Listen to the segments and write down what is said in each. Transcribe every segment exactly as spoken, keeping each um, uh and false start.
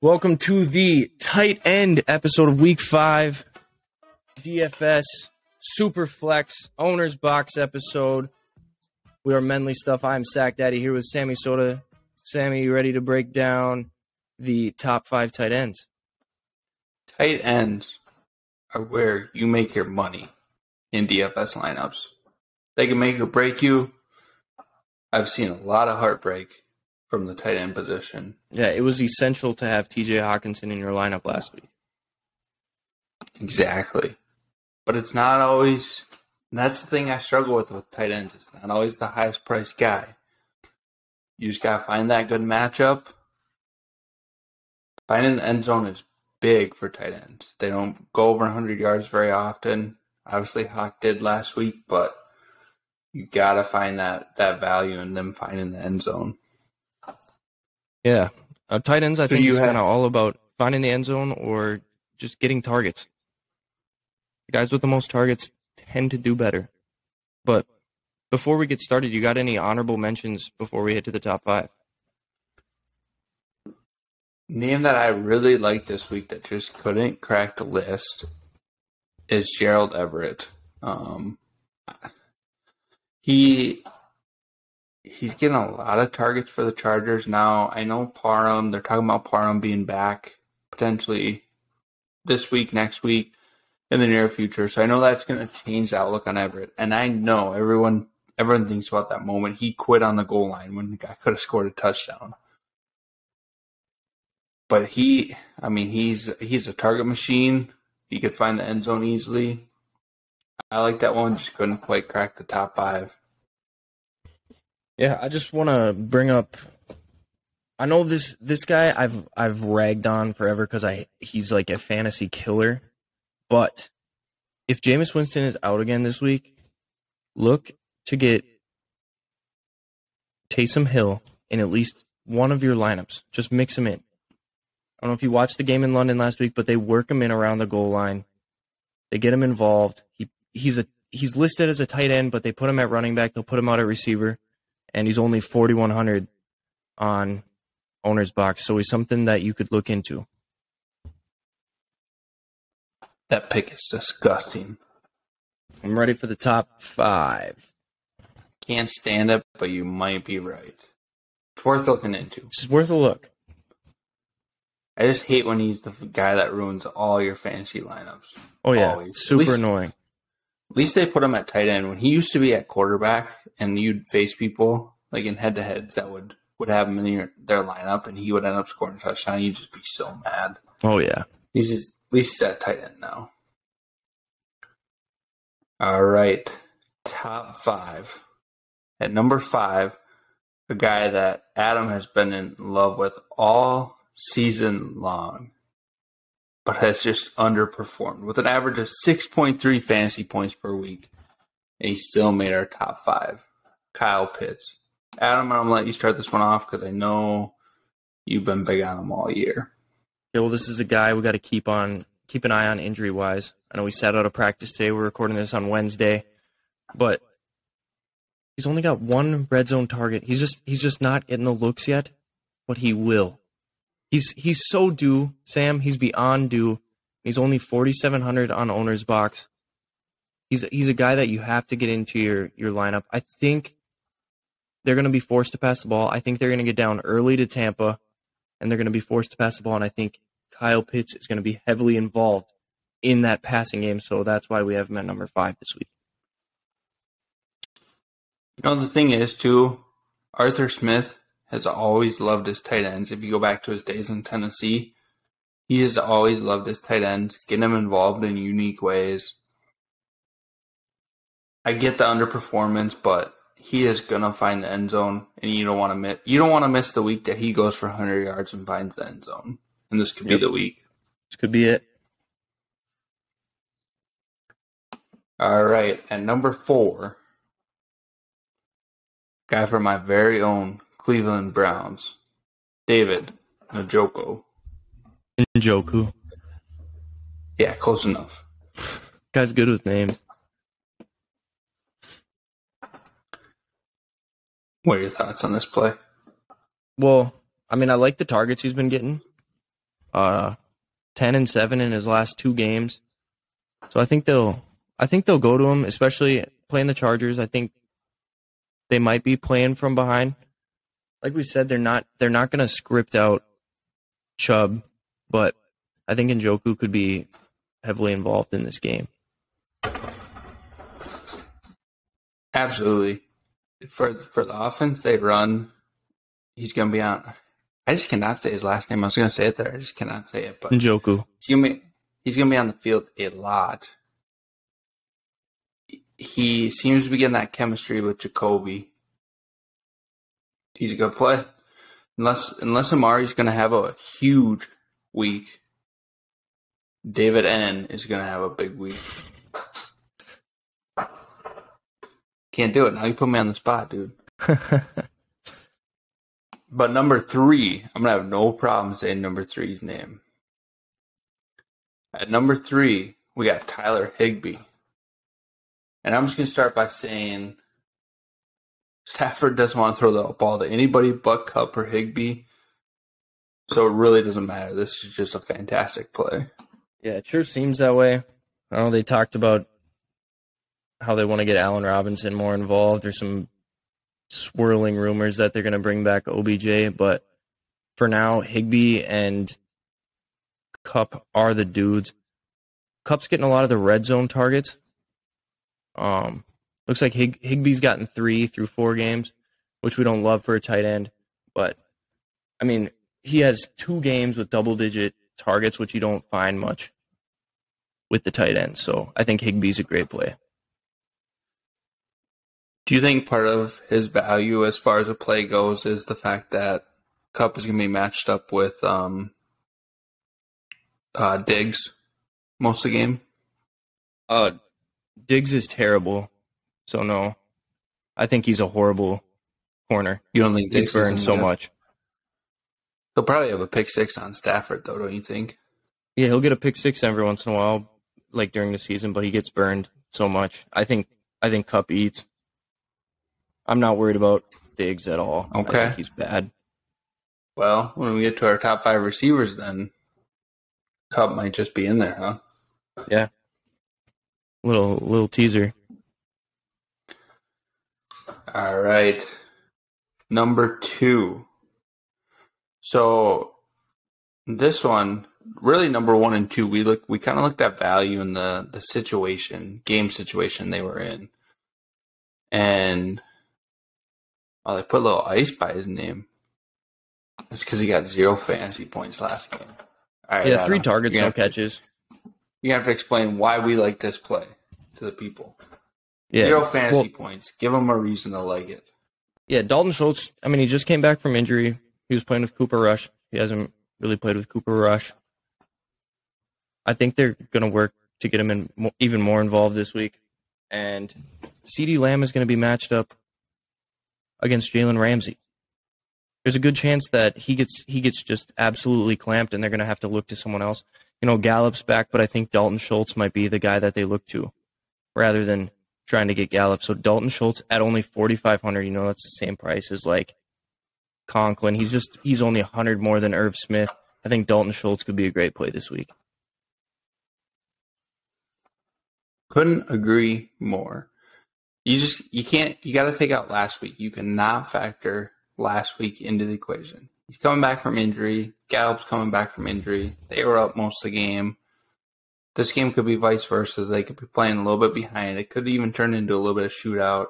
Welcome to the tight end episode of week five, D F S, Superflex, Owner's Box episode. We are Menly Stuff. I'm Sack Daddy here with Sammy Soda. Sammy, you ready to break down the top five tight ends? Tight ends are where you make your money in D F S lineups. They can make or break you. I've seen a lot of heartbreak from the tight end position. Yeah, it was essential to have T J Hockenson in your lineup last week. Exactly. But it's not always, and that's the thing I struggle with with tight ends. It's not always the highest priced guy. You just got to find that good matchup. Finding the end zone is big for tight ends. They don't go over one hundred yards very often. Obviously, Hawk did last week, but you got to find that, that value in them finding the end zone. Yeah. Uh, tight ends, I so think, you is kind of all about finding the end zone or just getting targets. The guys with the most targets tend to do better. But before we get started, you got any honorable mentions before we hit to the top five? Name that I really liked this week that just couldn't crack the list is Gerald Everett. Um, he... He's getting a lot of targets for the Chargers now. I know Parham, they're talking about Parham being back potentially this week, next week, in the near future. So I know that's going to change the outlook on Everett. And I know everyone everyone thinks about that moment. He quit on the goal line when the guy could have scored a touchdown. But he, I mean, he's he's a target machine. He could find the end zone easily. I like that one. Just couldn't quite crack the top five. Yeah, I just want to bring up. I know this this guy I've I've ragged on forever because I he's like a fantasy killer, but if Jameis Winston is out again this week, look to get Taysom Hill in at least one of your lineups. Just mix him in. I don't know if you watched the game in London last week, but they work him in around the goal line. They get him involved. He he's a he's listed as a tight end, but they put him at running back. They'll put him out at receiver. And he's only forty-one hundred on Owner's Box, so he's something that you could look into. That pick is disgusting. I'm ready for the top five. Can't stand it, but you might be right. It's worth looking into. It's worth a look. I just hate when he's the guy that ruins all your fantasy lineups. Oh, yeah. Always. Super at least, annoying. At least they put him at tight end. When he used to be at quarterback, and you'd face people like in head-to-heads that would, would have him in your, their lineup, and he would end up scoring a touchdown. You'd just be so mad. Oh, yeah. He's just, at least he's at tight end now. All right. Top five. At number five, a guy that Adam has been in love with all season long, but has just underperformed with an average of six point three fantasy points per week. And he still made our top five. Kyle Pitts. Adam, I'm going to let you start this one off because I know you've been big on him all year. Yeah, well, this is a guy we got to keep on, keep an eye on injury-wise. I know we sat out of practice today. We're recording this on Wednesday. But he's only got one red zone target. He's just he's just not getting the looks yet, but he will. He's, he's so due, Sam. He's beyond due. He's only forty-seven hundred on Owner's Box. He's he's a guy that you have to get into your, your lineup. I think they're going to be forced to pass the ball. I think they're going to get down early to Tampa, and they're going to be forced to pass the ball, and I think Kyle Pitts is going to be heavily involved in that passing game, so that's why we have him at number five this week. You know, the thing is, too, Arthur Smith has always loved his tight ends. If you go back to his days in Tennessee, he has always loved his tight ends, getting them involved in unique ways. I get the underperformance, but he is gonna find the end zone, and you don't want to miss. You don't want to miss the week that he goes for one hundred yards and finds the end zone. And this could yep. be the week. This could be it. All right, at number four, guy from my very own Cleveland Browns, David Njoku. Njoku. Yeah, close enough. Guy's good with names. What are your thoughts on this play? Well, I mean, I like the targets he's been getting. uh, ten and seven in his last two games. So I think they'll, I think they'll go to him, especially playing the Chargers. I think they might be playing from behind. Like we said, they're not, they're not going to script out Chubb, but I think Njoku could be heavily involved in this game. Absolutely. For for the offense they run, he's going to be on. I just cannot say his last name. I was going to say it there. I just cannot say it. But Njoku. He's going to be, he's going to be on the field a lot. He seems to be getting that chemistry with Jacoby. He's a good play. Unless unless Amari's going to have a huge week, David N. is going to have a big week. Can't do it. Now you put me on the spot, dude. But number three, I'm going to have no problem saying number three's name. At number three, we got Tyler Higbee. And I'm just going to start by saying Stafford doesn't want to throw the ball to anybody but Kupp or Higbee. So it really doesn't matter. This is just a fantastic play. Yeah, it sure seems that way. I know they talked about how they want to get Allen Robinson more involved. There's some swirling rumors that they're going to bring back O B J, but for now, Higbee and Kupp are the dudes. Kupp's getting a lot of the red zone targets. Um, looks like Hig- Higbee's gotten three through four games, which we don't love for a tight end, but I mean, he has two games with double-digit targets, which you don't find much with the tight end, so I think Higbee's a great play. Do you think part of his value as far as a play goes is the fact that Kupp is going to be matched up with um, uh, Diggs most of the game? Uh, Diggs is terrible, so no. I think he's a horrible corner. You don't think Diggs burns so much? He'll probably have a pick six on Stafford, though, don't you think? Yeah, he'll get a pick six every once in a while, like during the season, but he gets burned so much. I think I think Kupp eats. I'm not worried about Diggs at all. Okay. I think he's bad. Well, when we get to our top five receivers, then Kupp might just be in there, huh? Yeah. Little little teaser. All right. Number two. So this one, really number one and two, we look we kind of looked at value in the, the situation, game situation they were in. And oh, they put a little ice by his name. That's because he got zero fantasy points last game. All right, yeah, three targets, no catches. You have to explain why we like this play to the people. Yeah, zero fantasy well, points. Give them a reason to like it. Yeah, Dalton Schultz, I mean, he just came back from injury. He was playing with Cooper Rush. He hasn't really played with Cooper Rush. I think they're going to work to get him in more, even more involved this week. And CeeDee Lamb is going to be matched up against Jalen Ramsey. There's a good chance that he gets he gets just absolutely clamped and they're going to have to look to someone else. You know, Gallup's back, but I think Dalton Schultz might be the guy that they look to rather than trying to get Gallup. So Dalton Schultz at only forty-five hundred, you know, that's the same price as like Conklin. He's just he's only one hundred more than Irv Smith. I think Dalton Schultz could be a great play this week. Couldn't agree more. You just, you can't, you got to take out last week. You cannot factor last week into the equation. He's coming back from injury. Gallup's coming back from injury. They were up most of the game. This game could be vice versa. They could be playing a little bit behind. It could even turn into a little bit of shootout.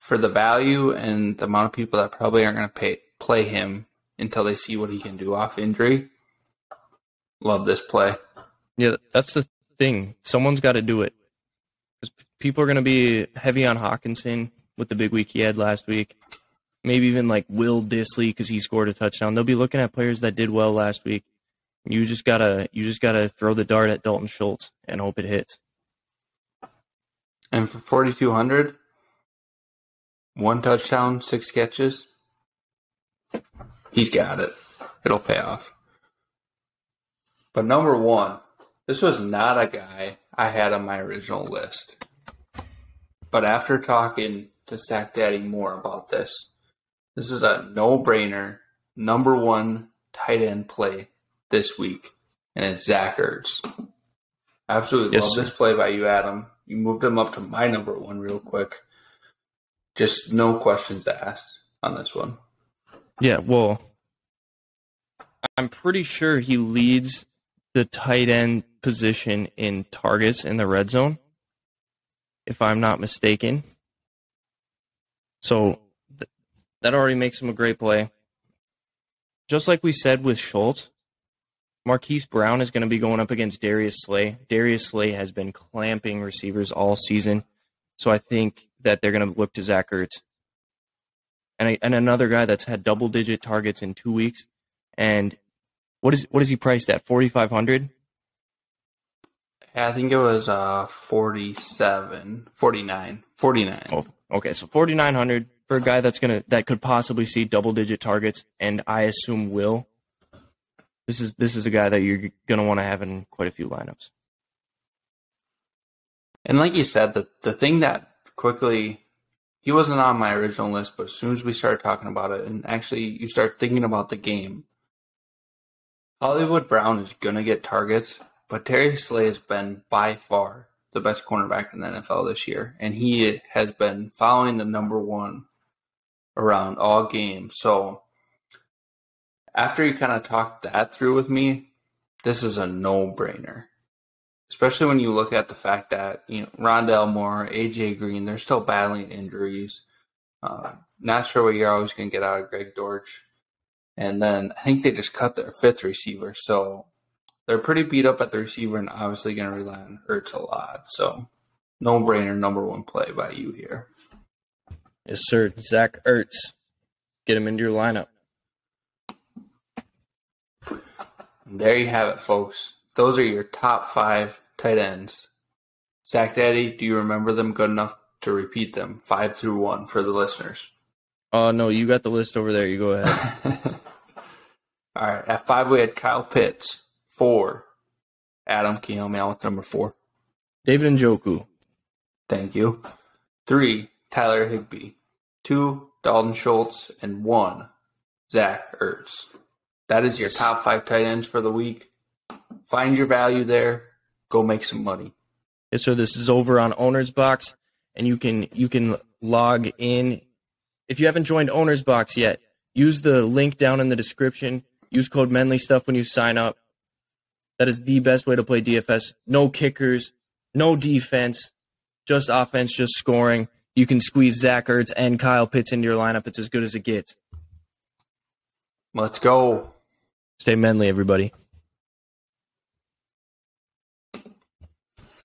For the value and the amount of people that probably aren't going to pay, play him until they see what he can do off injury, love this play. Yeah, that's the thing. Someone's got to do it. People are going to be heavy on Hawkinson with the big week he had last week. Maybe even like Will Disley because he scored a touchdown. They'll be looking at players that did well last week. You just gotta, you just gotta throw the dart at Dalton Schultz and hope it hits. And for forty-two hundred, one touchdown, six catches. He's got it. It'll pay off. But number one, this was not a guy I had on my original list. But after talking to Sack Daddy more about this, this is a no-brainer, number one tight end play this week, and it's Zach Ertz. Absolutely yes, love this play by you, Adam. You moved him up to my number one real quick. Just no questions asked on this one. Yeah, well, I'm pretty sure he leads the tight end position in targets in the red zone, if I'm not mistaken. So th- that already makes him a great play. Just like we said with Schultz, Marquise Brown is going to be going up against Darius Slay. Darius Slay has been clamping receivers all season, so I think that they're going to look to Zach Ertz. And, I, and another guy that's had double-digit targets in two weeks. And what is what is he priced at, forty-five hundred dollars? Yeah, I think it was uh, forty-seven, forty-nine, forty-nine. Oh, okay, so forty-nine hundred dollars for a guy that's gonna that could possibly see double-digit targets, and I assume will. This is this is a guy that you're gonna want to have in quite a few lineups. And like you said, the the thing that quickly, he wasn't on my original list, but as soon as we started talking about it, and actually you start thinking about the game, Hollywood Brown is gonna get targets, but Darius Slay has been by far the best cornerback in the N F L this year, and he has been following the number one around all game. So after you kind of talked that through with me, this is a no-brainer, especially when you look at the fact that, you know, Rondell Moore, A J Green, they're still battling injuries. Uh, not sure what you're always going to get out of Greg Dortch. And then I think they just cut their fifth receiver, so they're pretty beat up at the receiver and obviously going to rely on Ertz a lot. So no-brainer, number one play by you here. Yes, sir. Zach Ertz. Get him into your lineup. And there you have it, folks. Those are your top five tight ends. Zach Daddy, do you remember them good enough to repeat them, five through one, for the listeners? Oh, uh, no, you got the list over there. You go ahead. All right. At five, we had Kyle Pitts. Four, Adam, can you help me out with number four? David Njoku. Thank you. Three, Tyler Higbee. Two, Dalton Schultz. And one, Zach Ertz. That is your top five tight ends for the week. Find your value there. Go make some money. Yes, sir. This is over on OwnersBox, and you can you can log in. If you haven't joined OwnersBox yet, use the link down in the description. Use code menly stuff when you sign up. That is the best way to play D F S. No kickers, no defense, just offense, just scoring. You can squeeze Zach Ertz and Kyle Pitts into your lineup. It's as good as it gets. Let's go. Stay menly, everybody.